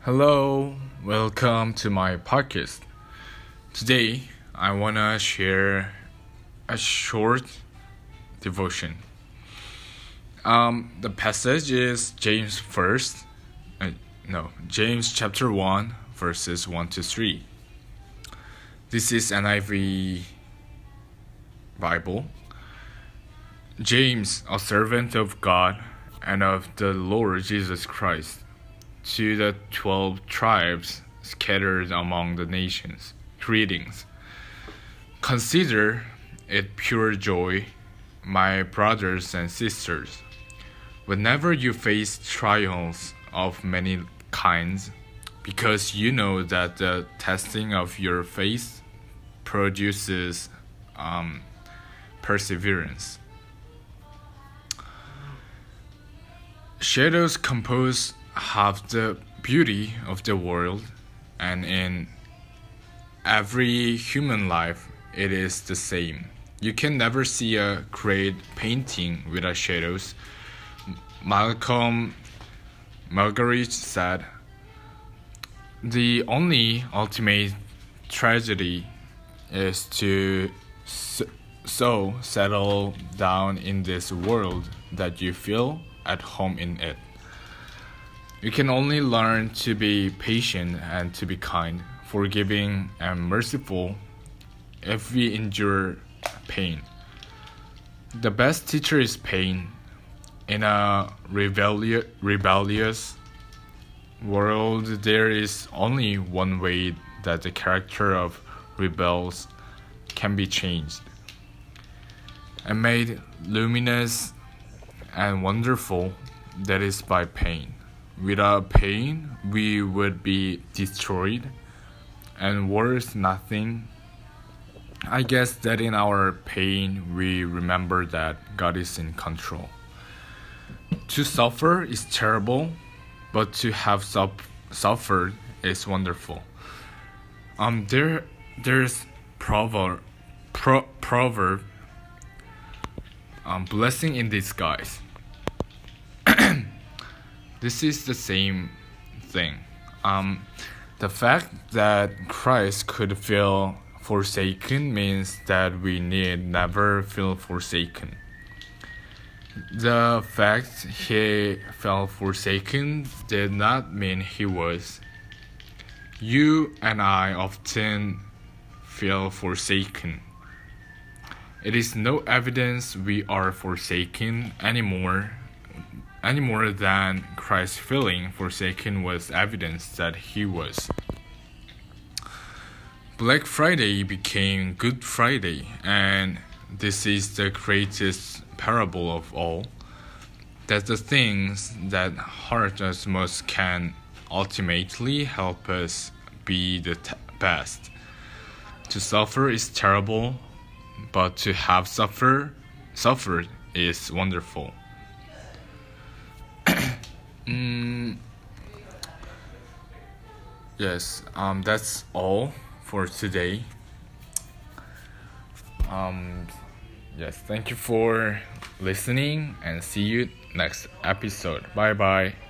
Hello, welcome to my podcast. Today, I want to share a short devotion. The passage is James chapter 1, verses 1 to 3. This is NIV Bible. James, a servant of God and of the Lord Jesus Christ, to the 12 tribes scattered among the nations, greetings. Consider it pure joy, my brothers and sisters, whenever you face trials of many kinds, because you know that the testing of your faith produces perseverance. Shadows compose half the beauty of the world, and in every human life it is the same. You can never see a great painting without shadows. Malcolm Muggeridge said, "The only ultimate tragedy is to so settle down in this world that you feel at home in it. You can only learn to be patient and to be kind, forgiving and merciful if we endure pain. The best teacher is pain. In a rebellious world, there is only one way that the character of rebels can be changed and made luminous and wonderful, that is by pain. Without pain, we would be destroyed and worth nothing. I guess that in our pain, we remember that God is in control. To suffer is terrible, but to have suffered is wonderful." There's proverb. Blessing in disguise. This is the same thing. The fact that Christ could feel forsaken means that we need never feel forsaken. The fact he felt forsaken did not mean he was. You and I often feel forsaken. It is no evidence we are forsaken any more than Christ feeling forsaken was evidence that he was. Black Friday became Good Friday, and this is the greatest parable of all, that the things that hurt us most can ultimately help us be the best. To suffer is terrible, but to have suffered is wonderful. Yes, that's all for today. Yes, thank you for listening, and see you next episode. Bye bye.